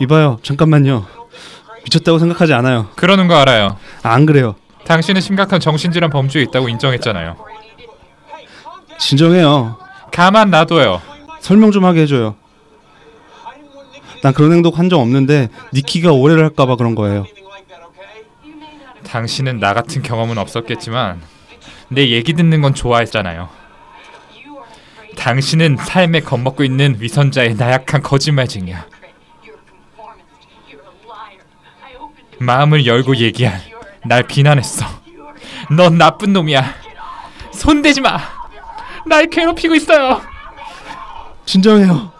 이봐요, 잠깐만요. 미쳤다고 생각하지 않아요. 그러는 거 알아요. 안 그래요. 당신은 심각한 정신질환 범주에 있다고 인정했잖아요. 진정해요. 가만 놔둬요. 설명 좀 하게 해줘요. 난 그런 행동 한 적 없는데 니키가 오해를 할까봐 그런 거예요. 당신은 나 같은 경험은 없었겠지만 내 얘기 듣는 건 좋아했잖아요. 당신은 삶에 겁먹고 있는 위선자의 나약한 거짓말쟁이야. 마음을 열고 얘기한 날 비난했어. 넌 나쁜 놈이야. 손대지 마. 날 괴롭히고 있어요. 진정해요.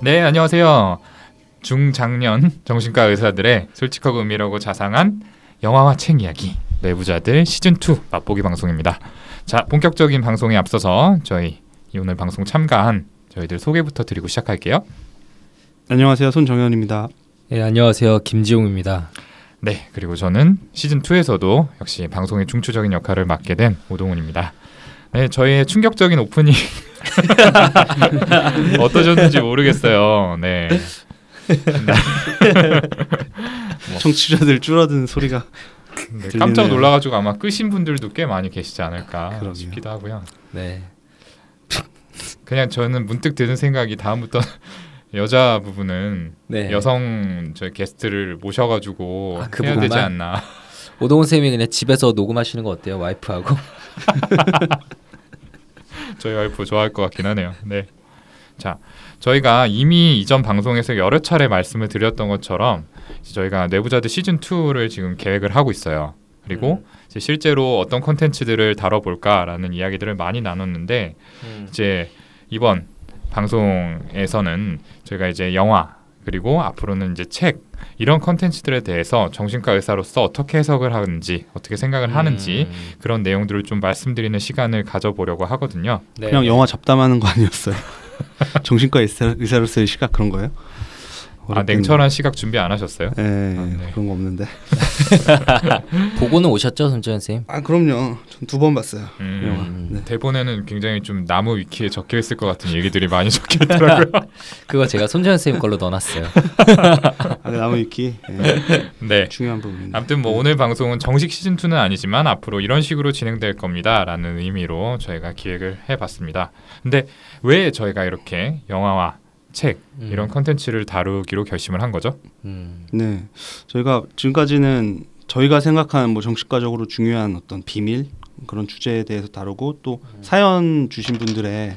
네, 안녕하세요. 중장년 정신과 의사들의 솔직하고 은밀하고 자상한 영화와 책 이야기 내부자들 시즌2 맛보기 방송입니다. 자, 본격적인 방송에 앞서서 저희 오늘 방송 참가한 저희들 소개부터 드리고 시작할게요. 안녕하세요, 손정현입니다. 네, 안녕하세요, 김지용입니다. 네, 그리고 저는 시즌2에서도 역시 방송의 중추적인 역할을 맡게 된 오동훈입니다. 네, 저희의 충격적인 오프닝 어떠셨는지 모르겠어요. 네. 청취자들 줄어드는 소리가 네, 깜짝 놀라가지고 아마 끄신 분들도 꽤 많이 계시지 않을까 그럼요. 싶기도 하고요. 네. 그냥 저는 문득 드는 생각이 다음부터 여자 부분은 네. 여성 저 게스트를 모셔가지고 아, 그 해야 되지 않나. 오동훈 쌤이 그냥 집에서 녹음하시는 거 어때요? 와이프하고. 저희 와이프 좋아할 것 같긴 하네요. 네. 자, 저희가 이미 이전 방송에서 여러 차례 말씀을 드렸던 것처럼 저희가 내부자들 시즌2를 지금 계획을 하고 있어요. 그리고 이제 실제로 어떤 콘텐츠들을 다뤄볼까라는 이야기들을 많이 나눴는데 이제 이번 방송에서는 저희가 이제 영화 그리고 앞으로는 이제 책 이런 콘텐츠들에 대해서 정신과 의사로서 어떻게 해석을 하는지 어떻게 생각을 하는지 그런 내용들을 좀 말씀드리는 시간을 가져보려고 하거든요. 네. 그냥 영화 잡담하는 거 아니었어요? 정신과 의사로서의 시각 그런 거예요? 아, 냉철한 시각 준비 안 하셨어요? 네, 아, 네. 그런 거 없는데. 보고는 오셨죠, 손재현 쌤? 아, 그럼요. 전 2번 봤어요. 영화. 네. 대본에는 굉장히 좀 나무 위키에 적혀 있을 것 같은 얘기들이 많이 적혀 있더라고요. 그거 제가 손재현 쌤 걸로 넣어놨어요. 아, 나무 위키. 네. 네. 중요한 부분입니다. 아무튼 뭐 오늘 방송은 정식 시즌 2는 아니지만 앞으로 이런 식으로 진행될 겁니다라는 의미로 저희가 기획을 해봤습니다. 근데 왜 저희가 이렇게 영화와 책 이런 컨텐츠를 다루기로 결심을 한 거죠. 네, 저희가 지금까지는 저희가 생각하는 뭐 정신과적으로 중요한 어떤 비밀 그런 주제에 대해서 다루고 또 사연 주신 분들의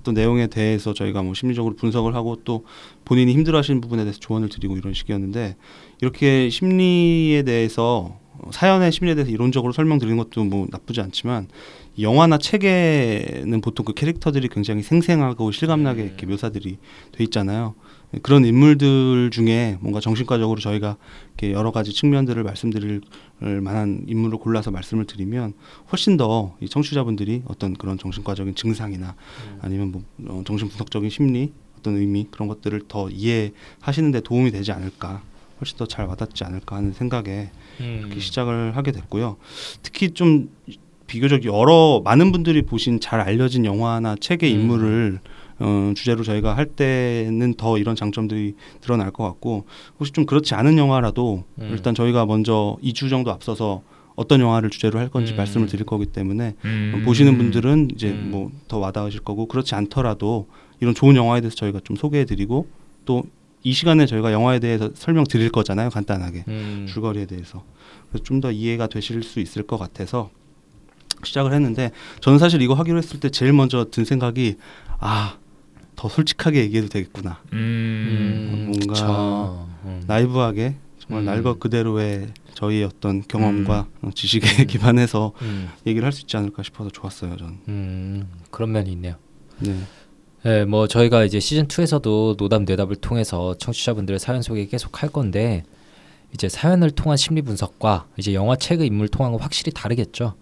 어떤 내용에 대해서 저희가 뭐 심리적으로 분석을 하고 또 본인이 힘들어하시는 부분에 대해서 조언을 드리고 이런 식이었는데 이렇게 심리에 대해서 사연의 심리에 대해서 이론적으로 설명드리는 것도 뭐 나쁘지 않지만 영화나 책에는 보통 그 캐릭터들이 굉장히 생생하고 실감나게 이렇게 묘사들이 돼 있잖아요. 그런 인물들 중에 뭔가 정신과적으로 저희가 이렇게 여러 가지 측면들을 말씀드릴 만한 인물을 골라서 말씀을 드리면 훨씬 더 이 청취자분들이 어떤 그런 정신과적인 증상이나 아니면 뭐 정신분석적인 심리 어떤 의미 그런 것들을 더 이해하시는 데 도움이 되지 않을까. 훨씬 더 잘 와닿지 않을까 하는 생각에 이렇게 시작을 하게 됐고요. 특히 좀 비교적 많은 분들이 보신 잘 알려진 영화나 책의 인물을 주제로 저희가 할 때는 더 이런 장점들이 드러날 것 같고 혹시 좀 그렇지 않은 영화라도 일단 저희가 먼저 2주 정도 앞서서 어떤 영화를 주제로 할 건지 말씀을 드릴 거기 때문에 보시는 분들은 이제 뭐 더 와닿으실 거고 그렇지 않더라도 이런 좋은 영화에 대해서 저희가 좀 소개해드리고 또 이 시간에 저희가 영화에 대해서 설명드릴 거잖아요. 간단하게. 줄거리에 대해서. 그래서 좀 더 이해가 되실 수 있을 것 같아서 시작을 했는데 저는 사실 이거 하기로 했을 때 제일 먼저 든 생각이 아, 더 솔직하게 얘기해도 되겠구나. 뭔가 라이브하게 정말 날것 그대로의 저희의 어떤 경험과 지식에 기반해서 얘기를 할 수 있지 않을까 싶어서 좋았어요. 저는. 그런 면이 있네요. 네. 네, 뭐 저희가 이제 시즌2에서도 노담뇌답을 통해서 청취자분들의 사연 소개 계속 할 건데 이제 사연을 통한 심리 분석과 이제 영화 책의 인물 통한 건 확실히 다르겠죠.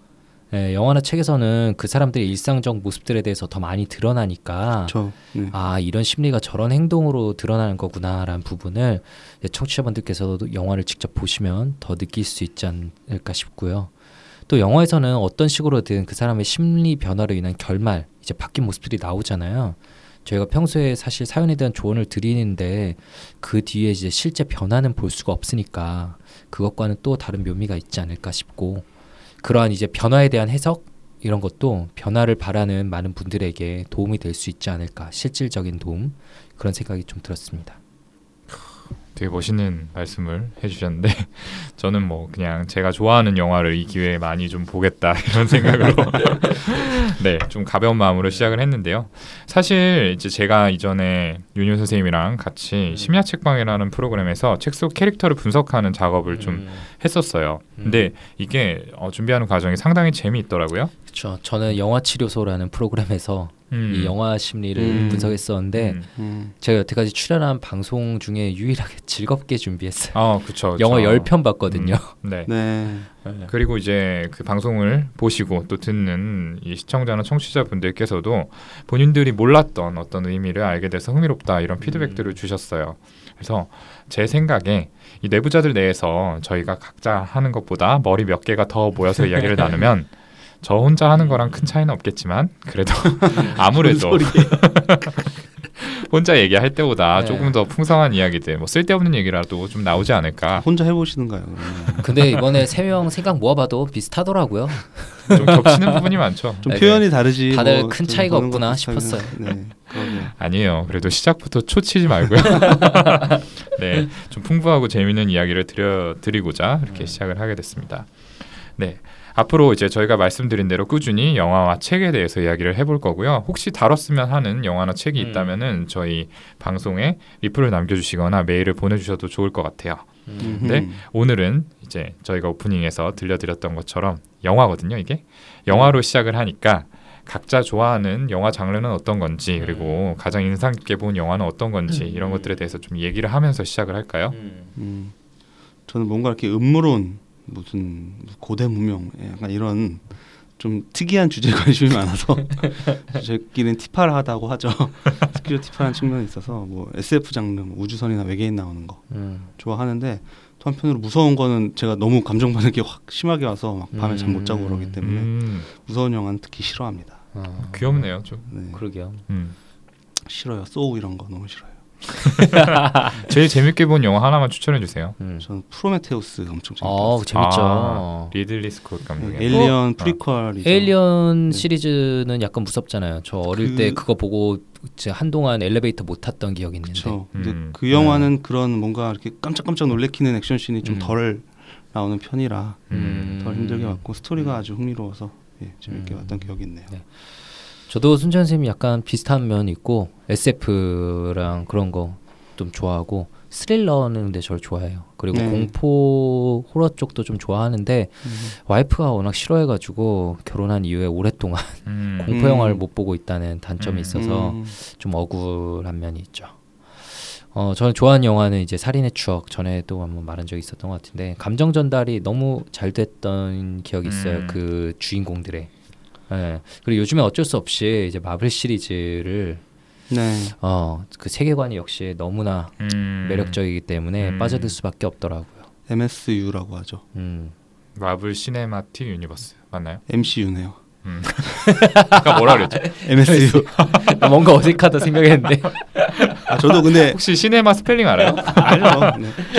네, 영화나 책에서는 그 사람들의 일상적 모습들에 대해서 더 많이 드러나니까 그렇죠. 네. 아 이런 심리가 저런 행동으로 드러나는 거구나라는 부분을 청취자분들께서도 영화를 직접 보시면 더 느낄 수 있지 않을까 싶고요. 또 영화에서는 어떤 식으로든 그 사람의 심리 변화로 인한 결말, 이제 바뀐 모습들이 나오잖아요. 저희가 평소에 사실 사연에 대한 조언을 드리는데 그 뒤에 이제 실제 변화는 볼 수가 없으니까 그것과는 또 다른 묘미가 있지 않을까 싶고, 그러한 이제 변화에 대한 해석 이런 것도 변화를 바라는 많은 분들에게 도움이 될 수 있지 않을까, 실질적인 도움, 그런 생각이 좀 들었습니다. 되게 멋있는 말씀을 해주셨는데 저는 뭐 그냥 제가 좋아하는 영화를 이 기회에 많이 좀 보겠다 이런 생각으로 네, 좀 가벼운 마음으로 시작을 했는데요. 사실 이제 제가 이전에 윤효 선생님이랑 같이 심야 책방이라는 프로그램에서 책 속 캐릭터를 분석하는 작업을 좀 했었어요. 근데 이게 준비하는 과정이 상당히 재미있더라고요. 그렇죠. 저는 영화 치료소라는 프로그램에서 이 영화 심리를 분석했었는데 제가 여태까지 출연한 방송 중에 유일하게 즐겁게 준비했어요. 그쵸, 그쵸. 영화 10편 봤거든요. 네. 네. 그리고 이제 그 방송을 보시고 또 듣는 이 시청자나 청취자분들께서도 본인들이 몰랐던 어떤 의미를 알게 돼서 흥미롭다 이런 피드백들을 주셨어요. 그래서 제 생각에 이 내부자들 내에서 저희가 각자 하는 것보다 머리 몇 개가 더 모여서 이야기를 나누면 저 혼자 하는 거랑 큰 차이는 없겠지만 그래도 아무래도 혼자 얘기할 때보다 네. 조금 더 풍성한 이야기들, 뭐 쓸데없는 얘기라도 좀 나오지 않을까. 혼자 해보시는가요? 근데 이번에 세 명 생각 모아봐도 비슷하더라고요. 좀 겹치는 부분이 많죠. 좀 네, 표현이 다르지. 다들 뭐 큰 차이가 없구나 싶었어요. 네, 아니에요. 그래도 시작부터 초치지 말고요. 네, 좀 풍부하고 재미있는 이야기를 드리고자 이렇게 시작을 하게 됐습니다. 네. 앞으로 이제 저희가 말씀드린 대로 꾸준히 영화와 책에 대해서 이야기를 해볼 거고요. 혹시 다뤘으면 하는 영화나 책이 있다면은 저희 방송에 리플을 남겨주시거나 메일을 보내주셔도 좋을 것 같아요. 근데 오늘은 이제 저희가 오프닝에서 들려드렸던 것처럼 영화거든요. 이게 영화로 시작을 하니까 각자 좋아하는 영화 장르는 어떤 건지, 그리고 가장 인상 깊게 본 영화는 어떤 건지 이런 것들에 대해서 좀 얘기를 하면서 시작을 할까요? 저는 뭔가 이렇게 음모론, 무슨 고대 문명 약간 이런 좀 특이한 주제에 관심이 많아서 저희끼리는 티파라하다고 하죠. 스키로 티파라는 측면에 있어서 뭐 SF 장르, 우주선이나 외계인 나오는 거 좋아하는데, 또 한편으로 무서운 거는 제가 너무 감정 반응이 확 심하게 와서 막 밤에 잠 못 자고 그러기 때문에 무서운 영화는 특히 싫어합니다. 귀엽네요 좀. 네. 그러게요. 싫어요. 소우 이런 거 너무 싫어요. 제일 재밌게 본 영화 하나만 추천해 주세요. 저는 프로메테우스 엄청 재밌게 봤어요. 재밌죠. 리들리 스콧 감독의 에일리언 프리퀄이죠. 에일리언 시리즈는 약간 무섭잖아요. 저 어릴 때 그거 보고 한동안 엘리베이터 못 탔던 기억이 있는데. 근데 그 영화는 그런 뭔가 이렇게 깜짝깜짝 놀래키는 액션 씬이 좀 덜 나오는 편이라 덜 힘들게 봤고, 스토리가 아주 흥미로워서 재밌게 봤던 기억이 있네요. 네. 저도 순찬 선생님이 약간 비슷한 면이 있고, SF랑 그런 거 좀 좋아하고, 스릴러는 근데 저를 좋아해요. 그리고 공포 호러 쪽도 좀 좋아하는데 와이프가 워낙 싫어해가지고 결혼한 이후에 오랫동안 공포 영화를 못 보고 있다는 단점이 있어서 좀 억울한 면이 있죠. 저는 좋아하는 영화는 이제 살인의 추억, 전에도 한번 말한 적이 있었던 것 같은데 감정 전달이 너무 잘 됐던 기억이 있어요. 그 주인공들의. 네. 그리고 요즘에 어쩔 수 없이 이제 마블 시리즈를 그 세계관이 역시 너무나 매력적이기 때문에 빠져들 수밖에 없더라고요. MSU라고 하죠. 마블 시네마틱 유니버스 맞나요? MCU네요. 아까 뭐라 그랬죠? MSU. 뭔가 어색하다 생각했는데. 저도 근데 혹시 시네마 스펠링 알아요? 알죠.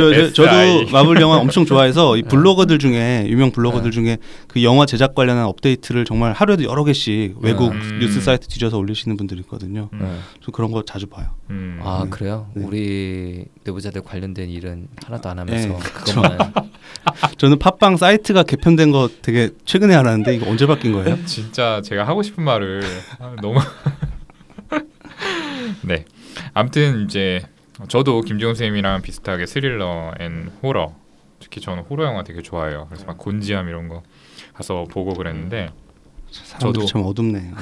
네. 저도 마블 영화 엄청 좋아해서 이 블로거들 중에, 유명 블로거들 중에 그 영화 제작 관련한 업데이트를 정말 하루에도 여러 개씩 외국 뉴스 사이트 뒤져서 올리시는 분들이 있거든요. 저 그런 거 자주 봐요. 네. 그래요? 네. 우리 내부자들 관련된 일은 하나도 안 하면서 그것만. 저는 팟빵 사이트가 개편된 거 되게 최근에 알았는데 이거 언제 바뀐 거예요? 진짜 제가 하고 싶은 말을 너무 네. 아무튼 이제 저도 김지훈 선생님이랑 비슷하게 스릴러 앤 호러, 특히 저는 호러 영화 되게 좋아해요. 그래서 막 곤지암 이런 거 가서 보고 그랬는데 저도 참 어둡네.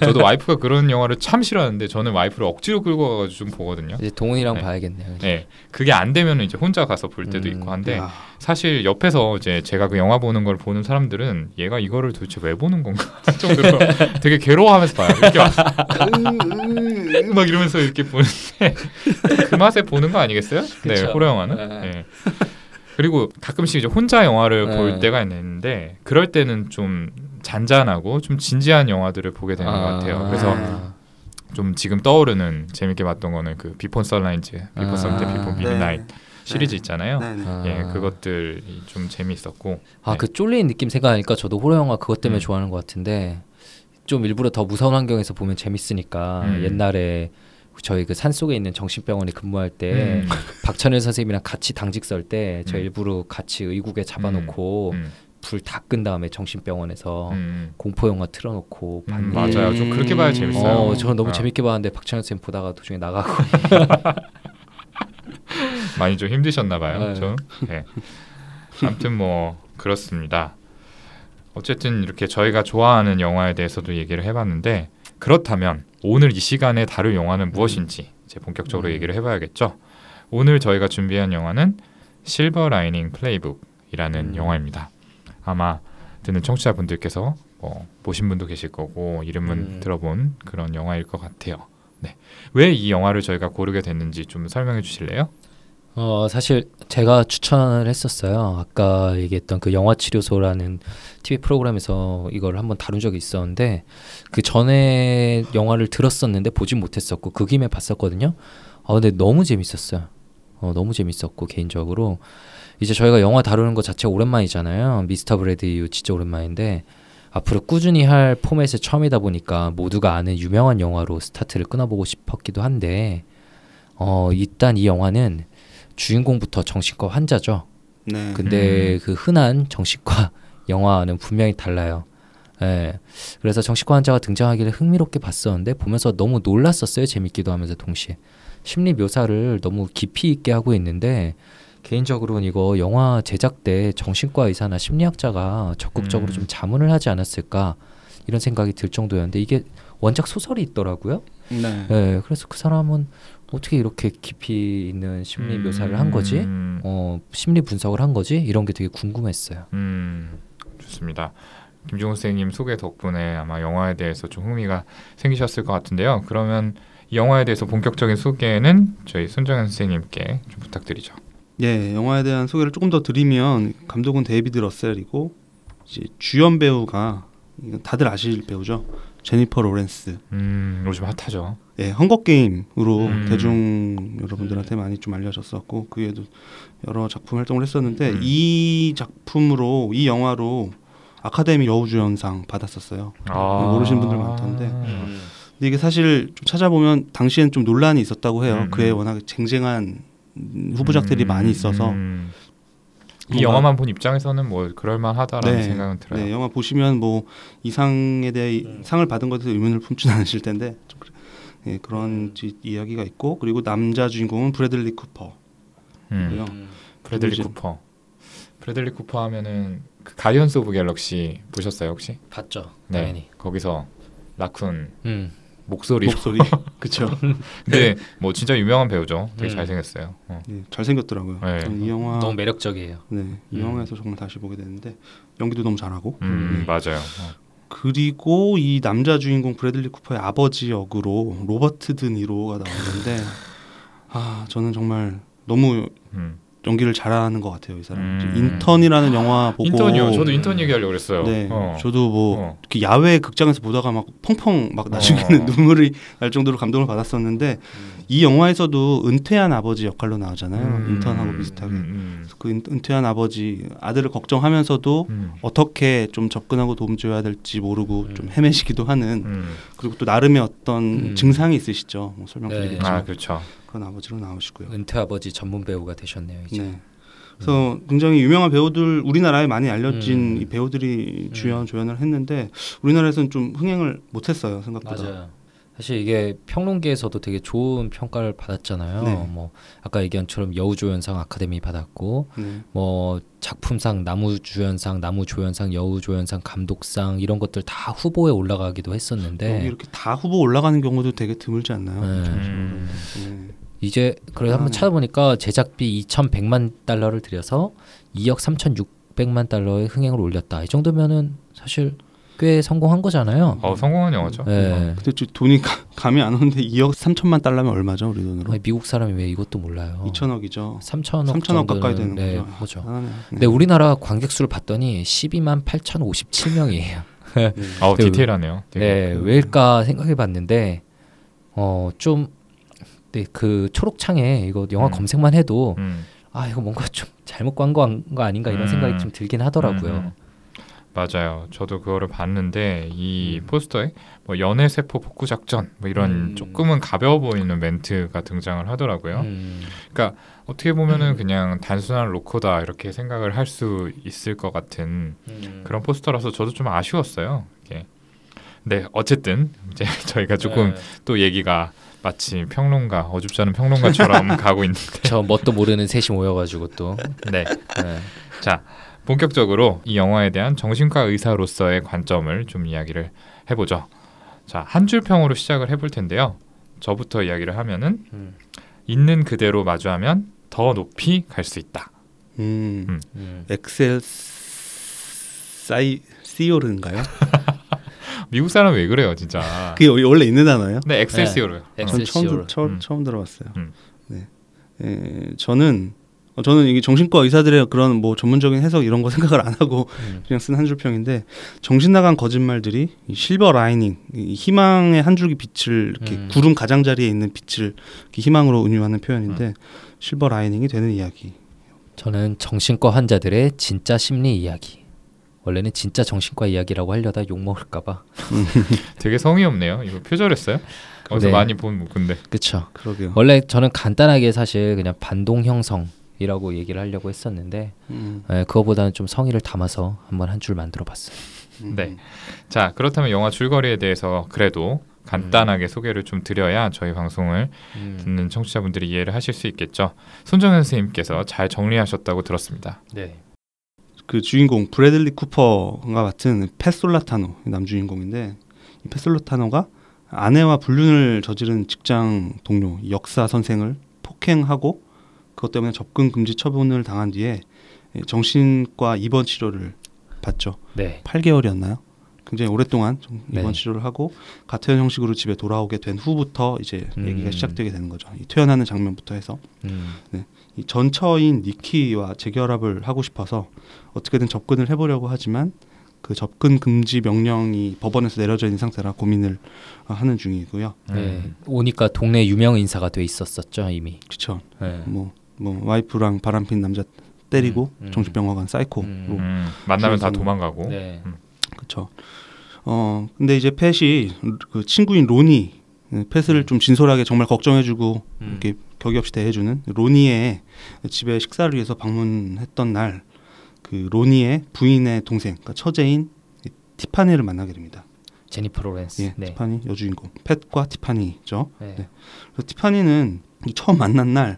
저도 와이프가 그런 영화를 참 싫어하는데 저는 와이프를 억지로 끌고 가서 좀 보거든요. 이제 동훈이랑 봐야겠네요. 그렇죠? 네, 그게 안 되면 이제 혼자 가서 볼 때도 있고 한데 사실 옆에서 이제 제가 그 영화 보는 걸 보는 사람들은 얘가 이거를 도대체 왜 보는 건가 정도로 되게 괴로워하면서 봐요. 이렇게 막 이러면서 이렇게 보는데 그 맛에 보는 거 아니겠어요? 네, 호러 영화는. 네. 그리고 가끔씩 이제 혼자 영화를 볼 때가 있는데 그럴 때는 좀 잔잔하고 좀 진지한 영화들을 보게 되는 것 같아요. 그래서 좀 지금 떠오르는 재밌게 봤던 거는 그 비포 선라이즈, 비포 선셋, 비포 미드나잇 시리즈 있잖아요. 예, 그것들 좀 재미있었고. 아, 그 쫄리는 느낌 생각하니까 저도 호러 영화 그것 때문에 좋아하는 것 같은데 좀 일부러 더 무서운 환경에서 보면 재밌으니까 옛날에 저희 그 산속에 있는 정신병원에 근무할 때 박찬일 선생님이랑 같이 당직 설 때 저 일부러 같이 의국에 잡아놓고 불 다 끈 다음에 정신병원에서 공포 영화 틀어놓고 봤는데 맞아요. 좀 그렇게 봐야 재밌어요. 저는 너무 재밌게 봤는데 박찬일 선생님 보다가 도중에 나가고 많이 좀 힘드셨나 봐요. 좀. 네. 아무튼 뭐 그렇습니다. 어쨌든 이렇게 저희가 좋아하는 영화에 대해서도 얘기를 해봤는데 그렇다면 오늘 이 시간에 다룰 영화는 무엇인지 이제 본격적으로 얘기를 해봐야겠죠. 오늘 저희가 준비한 영화는 실버 라이닝 플레이북이라는 영화입니다. 아마 듣는 청취자분들께서 뭐 보신 분도 계실 거고 이름은 들어본 그런 영화일 것 같아요. 네. 왜 이 영화를 저희가 고르게 됐는지 좀 설명해 주실래요? 사실 제가 추천을 했었어요. 아까 얘기했던 그 영화치료소라는 TV 프로그램에서 이걸 한번 다룬 적이 있었는데 그 전에 영화를 들었었는데 보진 못했었고 그 김에 봤었거든요. 근데 너무 재밌었어요. 너무 재밌었고 개인적으로 이제 저희가 영화 다루는 거 자체가 오랜만이잖아요. 미스터 브래드 이후 진짜 오랜만인데 앞으로 꾸준히 할 포맷의 처음이다 보니까 모두가 아는 유명한 영화로 스타트를 끊어보고 싶었기도 한데 일단 이 영화는 주인공부터 정신과 환자죠. 네. 근데 그 흔한 정신과 영화는 분명히 달라요. 예. 그래서 정신과 환자가 등장하기를 흥미롭게 봤었는데 보면서 너무 놀랐었어요. 재밌기도 하면서 동시에 심리 묘사를 너무 깊이 있게 하고 있는데 개인적으로는 이거 영화 제작 때 정신과 의사나 심리학자가 적극적으로 좀 자문을 하지 않았을까 이런 생각이 들 정도였는데 이게 원작 소설이 있더라고요. 네. 예. 그래서 그 사람은 어떻게 이렇게 깊이 있는 심리 묘사를 한 거지? 심리 분석을 한 거지? 이런 게 되게 궁금했어요. 좋습니다. 김종훈 선생님 소개 덕분에 아마 영화에 대해서 좀 흥미가 생기셨을 것 같은데요. 그러면 이 영화에 대해서 본격적인 소개는 저희 손정현 선생님께 좀 부탁드리죠. 예, 영화에 대한 소개를 조금 더 드리면 감독은 데이비드 러셀이고 이제 주연 배우가 다들 아실 배우죠. 제니퍼 로렌스. 요즘 핫하죠. 예, 헝거 게임으로 대중 여러분들한테 많이 좀 알려졌었고 그 외에도 여러 작품 활동을 했었는데 이 작품으로 이 영화로 아카데미 여우주연상 받았었어요. 모르시는 분들 많던데 근데 이게 사실 좀 찾아보면 당시엔 좀 논란이 있었다고 해요. 그에 워낙 쟁쟁한 후보작들이 많이 있어서 이 영화만 본 입장에서는 뭐 그럴만하다라는 생각은 들어요. 네, 영화 보시면 뭐 이상에 대해 상을 받은 것에 대해서 의문을 품지는 않으실 텐데 좀 예, 그런 이야기가 있고 그리고 남자 주인공은 브래들리 쿠퍼고요. 브래들리 쿠퍼. 브래들리 쿠퍼 하면은 그 가디언스 오브 갤럭시 보셨어요 혹시? 봤죠. 네, 당연히. 거기서 라쿤 목소리. 그렇죠. 근데 뭐 진짜 유명한 배우죠. 되게 잘생겼어요. 네, 잘생겼더라고요. 네. 이 영화 너무 매력적이에요. 네, 이 영화에서 정말 다시 보게 되는데 연기도 너무 잘하고. 네. 맞아요. 그리고 이 남자 주인공 브래들리 쿠퍼의 아버지 역으로 로버트 드니로가 나왔는데 저는 정말 너무 연기를 잘하는 것 같아요. 이 사람. 인턴이라는 영화 보고 인턴이요. 저도 인턴 얘기하려고 그랬어요. 네, 저도 뭐 이렇게 야외 극장에서 보다가 막 펑펑 막 나중에는 눈물이 날 정도로 감동을 받았었는데 이 영화에서도 은퇴한 아버지 역할로 나오잖아요. 인턴하고 비슷하게. 그 은퇴한 아버지 아들을 걱정하면서도 어떻게 좀 접근하고 도움 줘야 될지 모르고 좀 헤매시기도 하는 그리고 또 나름의 어떤 증상이 있으시죠. 뭐 설명드리겠죠. 아, 그렇죠. 그런 아버지로 나오시고요. 은퇴 아버지 전문 배우가 되셨네요. 이제. 네. 그래서 굉장히 유명한 배우들 우리나라에 많이 알려진 이 배우들이 주연 조연을 했는데 우리나라에서는 좀 흥행을 못했어요. 생각보다. 맞아요. 사실 이게 평론계에서도 되게 좋은 평가를 받았잖아요. 네. 뭐 아까 얘기한처럼 여우조연상 아카데미 받았고 뭐 작품상 남우주연상, 남우조연상, 여우조연상, 감독상 이런 것들 다 후보에 올라가기도 했었는데 여기 이렇게 다 후보 올라가는 경우도 되게 드물지 않나요? 이제 그래서 한번 찾아보니까 제작비 2,100만 달러를 들여서 2억 3,600만 달러의 흥행을 올렸다. 이 정도면은 사실 꽤 성공한 거잖아요. 성공한 영화죠. 네. 근데 돈이 감이 안 오는데 2억 3천만 달러면 얼마죠? 우리 돈으로. 아니, 미국 사람이 왜 이것도 몰라요. 2천억이죠. 3천억 가까이 되는 네, 거죠. 아, 네. 근데 우리나라 관객 수를 봤더니 12만 8,057명이에요. 네. 디테일하네요. 되게. 네, 왜일까 생각해봤는데 좀 그 초록창에 이거 영화 검색만 해도 이거 뭔가 좀 잘못 광고한 거 아닌가 이런 생각이 좀 들긴 하더라고요. 맞아요. 저도 그거를 봤는데 이 포스터에 뭐 연애 세포 복구 작전 뭐 이런 조금은 가벼워 보이는 멘트가 등장을 하더라고요. 그러니까 어떻게 보면은 그냥 단순한 로코다 이렇게 생각을 할 수 있을 것 같은 그런 포스터라서 저도 좀 아쉬웠어요. 이렇게. 네, 어쨌든 이제 저희가 조금 또 얘기가 마치 평론가, 어줍지 않은 평론가처럼 가고 있는데 저 뭣도 모르는 셋이 모여가지고 또 네. 자, 본격적으로 이 영화에 대한 정신과 의사로서의 관점을 좀 이야기를 해보죠. 자, 한 줄 평으로 시작을 해볼 텐데요. 저부터 이야기를 하면은 있는 그대로 마주하면 더 높이 갈 수 있다. 엑셀 시오르인가요? 미국 사람 왜 그래요, 진짜? 그게 원래 있는 단어예요? 네, 엑셀시오르요. 네. 전 처음 들어봤어요. 네, 저는 이게 정신과 의사들의 그런 뭐 전문적인 해석 이런 거 생각을 안 하고 그냥 쓴 한 줄 평인데 정신 나간 거짓말들이 이 실버 라이닝, 이 희망의 한 줄기 빛을 이렇게 구름 가장자리에 있는 빛을 이렇게 희망으로 은유하는 표현인데 실버 라이닝이 되는 이야기. 저는 정신과 환자들의 진짜 심리 이야기. 원래는 진짜 정신과 이야기라고 하려다 욕먹을까봐. 되게 성의 없네요. 이거 표절했어요? 어디서 네. 많이 본 문구인데. 그렇죠. 그러게요. 원래 저는 간단하게 사실 그냥 반동형성이라고 얘기를 하려고 했었는데 네, 그거보다는 좀 성의를 담아서 한번 한 줄 만들어봤어요. 네. 자, 그렇다면 영화 줄거리에 대해서 그래도 간단하게 소개를 좀 드려야 저희 방송을 듣는 청취자분들이 이해를 하실 수 있겠죠. 손정현 선생님께서 잘 정리하셨다고 들었습니다. 네. 그 주인공 브래들리 쿠퍼가 맡은 패솔라타노 남주인공인데 이 패솔라타노가 아내와 불륜을 저지른 직장 동료 역사 선생을 폭행하고 그것 때문에 접근 금지 처분을 당한 뒤에 정신과 입원 치료를 받죠. 네. 8개월이었나요? 굉장히 오랫동안 입원 치료를 하고 가태현 형식으로 집에 돌아오게 된 후부터 이제 얘기가 시작되게 되는 거죠. 이 퇴원하는 장면부터 해서 네. 이 전처인 니키와 재결합을 하고 싶어서 어떻게든 접근을 해보려고 하지만 그 접근 금지 명령이 법원에서 내려져 있는 상태라 고민을 하는 중이고요. 네. 오니까 동네 유명 인사가 돼 있었었죠 이미. 그렇죠. 네. 뭐 와이프랑 바람핀 남자 때리고 정신병원간 사이코로 만나면 다 도망가고. 네. 그렇죠. 근데 이제 펫이 그 친구인 로니 펫을 좀 진솔하게 정말 걱정해주고 이렇게 격이 없이 대해주는 로니의 집에 식사를 위해서 방문했던 날 그 로니의 부인의 동생, 그러니까 처제인 티파니를 만나게 됩니다. 제니퍼 로렌스. 예, 네. 티파니 여주인공. 펫과 티파니죠. 네. 네. 그래서 티파니는 처음 만난 날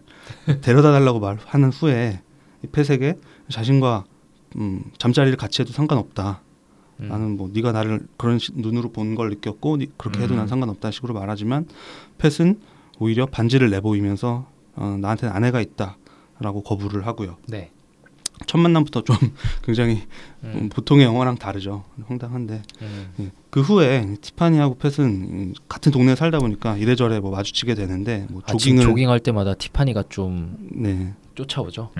데려다 달라고 말하는 후에 펫에게 자신과 잠자리를 같이 해도 상관없다. 나는 뭐 네가 나를 그런 눈으로 본 걸 느꼈고 그렇게 해도 난 상관없다는 식으로 말하지만 펫은 오히려 반지를 내보이면서 나한테는 아내가 있다라고 거부를 하고요. 네. 첫 만남부터 좀 굉장히 보통의 영화랑 다르죠. 황당한데 예. 그 후에 티파니하고 펫은 같은 동네에 살다 보니까 이래저래 뭐 마주치게 되는데 뭐 조깅할 때마다 티파니가 좀 네. 쫓아오죠.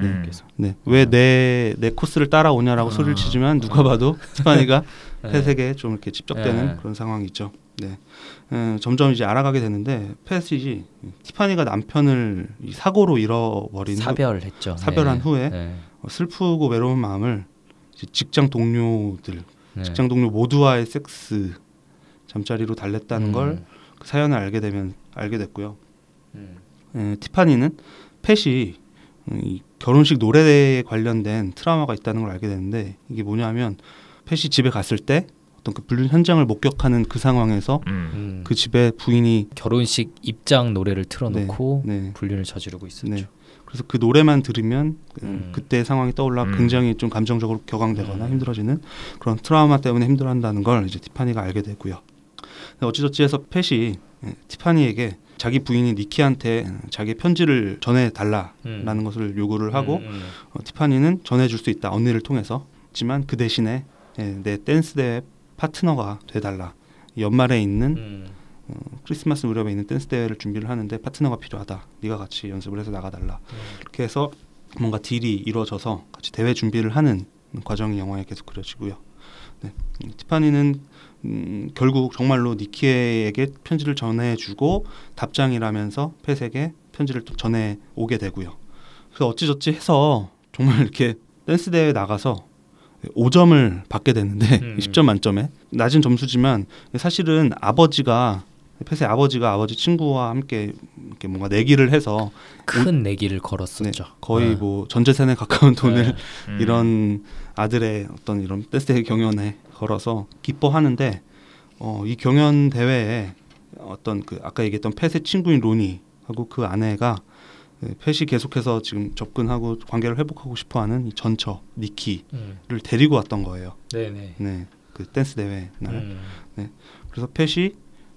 네. 왜 내 코스를 따라오냐라고 소리를 치지만 누가 봐도 티파니가 펫에게 좀 이렇게 집적되는 그런 상황이죠. 네. 점점 이제 알아가게 되는데 펫이 티파니가 남편을 이 사고로 잃어버린 사별한 후에 슬프고 외로운 마음을 직장 동료 모두와의 섹스 잠자리로 달랬다는 걸 그 사연을 알게 됐고요. 티파니는 펫이 이 결혼식 노래에 관련된 트라우마가 있다는 걸 알게 되는데 이게 뭐냐면 펫이 집에 갔을 때 어떤 그 불륜 현장을 목격하는 그 상황에서 그 집에 부인이 결혼식 입장 노래를 틀어놓고 불륜을 저지르고 있었죠. 네. 그래서 그 노래만 들으면 그때 상황이 떠올라 굉장히 좀 감정적으로 격앙되거나 힘들어지는 그런 트라우마 때문에 힘들어한다는 걸 이제 티파니가 알게 되고요. 어찌저찌해서 펫이 티파니에게 자기 부인이 니키한테 자기 편지를 전해달라라는 것을 요구를 하고 티파니는 전해줄 수 있다 언니를 통해서. 하지만 그 대신에 내 댄스 대회 파트너가 돼달라. 연말에 있는 크리스마스 무렵에 있는 댄스 대회를 준비를 하는데 파트너가 필요하다. 네가 같이 연습을 해서 나가달라. 이렇게 해서 뭔가 딜이 이루어져서 같이 대회 준비를 하는 과정이 영화에 계속 그려지고요. 네. 티파니는 결국 정말로 니키에게 편지를 전해주고 답장이라면서 펫에게 편지를 또 전해오게 되고요. 그래서 어찌저찌 해서 정말 이렇게 댄스 대회에 나가서 5점을 받게 되는데 10점 만점에 낮은 점수지만 사실은 아버지가 펫의 아버지가 아버지 친구와 함께 이렇게 뭔가 내기를 해서 큰 내기를 걸었었죠. 네, 거의 뭐 전재산에 가까운 돈을 이런 아들의 어떤 이런 댄스 대회 경연에 걸어서 기뻐하는데 이 경연 대회에 어떤 그 아까 얘기했던 펫의 친구인 로니하고 그 아내가 펫이 계속해서 지금 접근하고 관계를 회복하고 싶어하는 이 전처 니키를 데리고 왔던 거예요. 네네. 네, 그 댄스 대회 날. 네, 그래서 펫이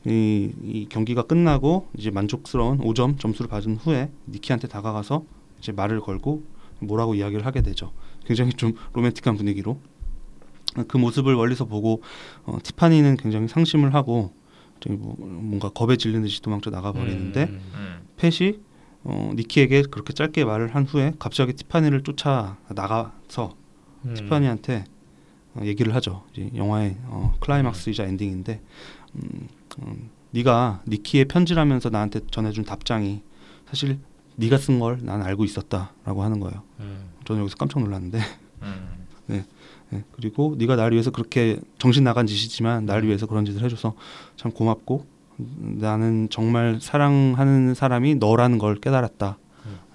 이 경기가 끝나고 이제 만족스러운 5점 점수를 받은 후에 니키한테 다가가서 이제 말을 걸고 뭐라고 이야기를 하게 되죠. 굉장히 좀 로맨틱한 분위기로 그 모습을 멀리서 보고 티파니는 굉장히 상심을 하고 뭔가 겁에 질린 듯이 도망쳐 나가버리는데 펫이 니키에게 그렇게 짧게 말을 한 후에 갑자기 티파니를 쫓아 나가서 티파니한테 얘기를 하죠. 이제 영화의 클라이막스이자 엔딩인데 네가 니키의 편지라면서 나한테 전해준 답장이 사실 네가 쓴 걸 난 알고 있었다라고 하는 거예요. 저는 여기서 깜짝 놀랐는데 네. 네. 그리고 네가 나를 위해서 그렇게 정신 나간 짓이지만 나를 위해서 그런 짓을 해줘서 참 고맙고 나는 정말 사랑하는 사람이 너라는 걸 깨달았다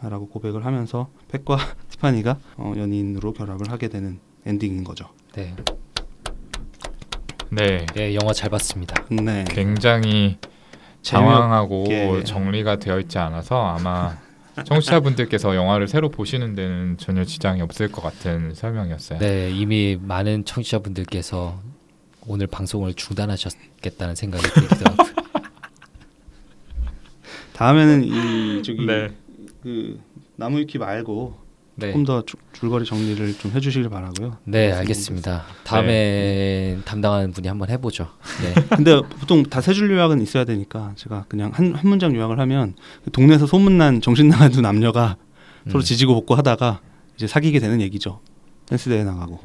라고 고백을 하면서 펫과 티파니가 연인으로 결합을 하게 되는 엔딩인 거죠. 네. 네. 네, 영화 잘 봤습니다. 네. 굉장히 장황하고 재미없게 정리가 되어 있지 않아서 아마 청취자분들께서 영화를 새로 보시는 데는 전혀 지장이 없을 것 같은 설명이었어요. 네, 이미 많은 청취자분들께서 오늘 방송을 중단하셨겠다는 생각이 들더라고요. 다음에는 이 저기 네. 그 나무 위키 말고 네. 조금 더 줄거리 정리를 좀 해주시길 바라고요. 네, 알겠습니다. 다음에 네. 담당하는 분이 한번 해보죠. 네. 근데 보통 다 세 줄 요약은 있어야 되니까 제가 그냥 한 문장 요약을 하면 동네에서 소문난 정신 나간 두 남녀가 서로 지지고 볶고 하다가 이제 사귀게 되는 얘기죠. 댄스 대회 나가고.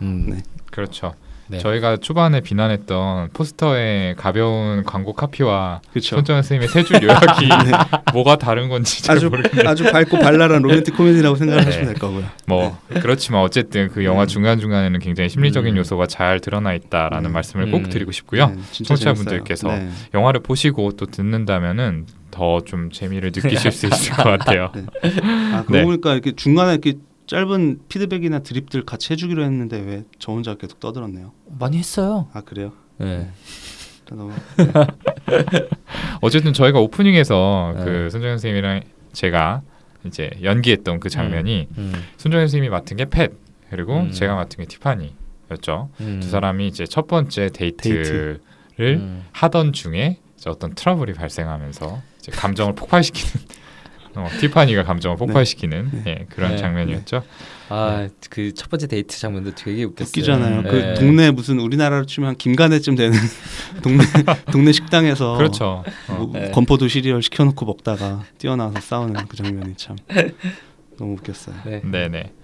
네, 그렇죠. 네. 저희가 초반에 비난했던 포스터의 가벼운 광고 카피와 그렇죠. 손정현 선생님의 세 줄 요약이 네. 뭐가 다른 건지 잘 모르겠네요. 아주 밝고 발랄한 로맨틱 코미디라고 생각하시면 될 거고요. 뭐 네. 그렇지만 어쨌든 그 영화 중간중간에는 굉장히 심리적인 요소가 잘 드러나 있다라는 말씀을 꼭 드리고 싶고요. 네, 청취자분들께서 네. 영화를 보시고 또 듣는다면은 더 좀 재미를 느끼실 수 있을 것 같아요. 네. 아, 그러고 보니까 네. 이렇게 중간에 이렇게 짧은 피드백이나 드립들 같이 해주기로 했는데 왜 저 혼자 계속 떠들었네요. 많이 했어요. 아 그래요? 네. 어쨌든 저희가 오프닝에서 네. 그 손정현 선생님이랑 제가 이제 연기했던 그 장면이 손정현 선생님이 맡은 게 펫 그리고 제가 맡은 게 티파니였죠. 두 사람이 이제 첫 번째 데이트를 하던 중에 이제 어떤 트러블이 발생하면서 이제 감정을 폭발시키는. 티파니가 감정을 폭발시키는 네. 예, 그런 네. 장면이었죠. 아, 그 첫 번째 데이트 장면도 되게 웃겼어요. 웃기잖아요. 네. 그 동네 무슨 우리나라로 치면 김간해쯤 되는 동네 식당에서 그렇죠. 네. 건포도 시리얼 시켜놓고 먹다가 뛰어나와서 싸우는 그 장면이 참 너무 웃겼어요. 네. 네네.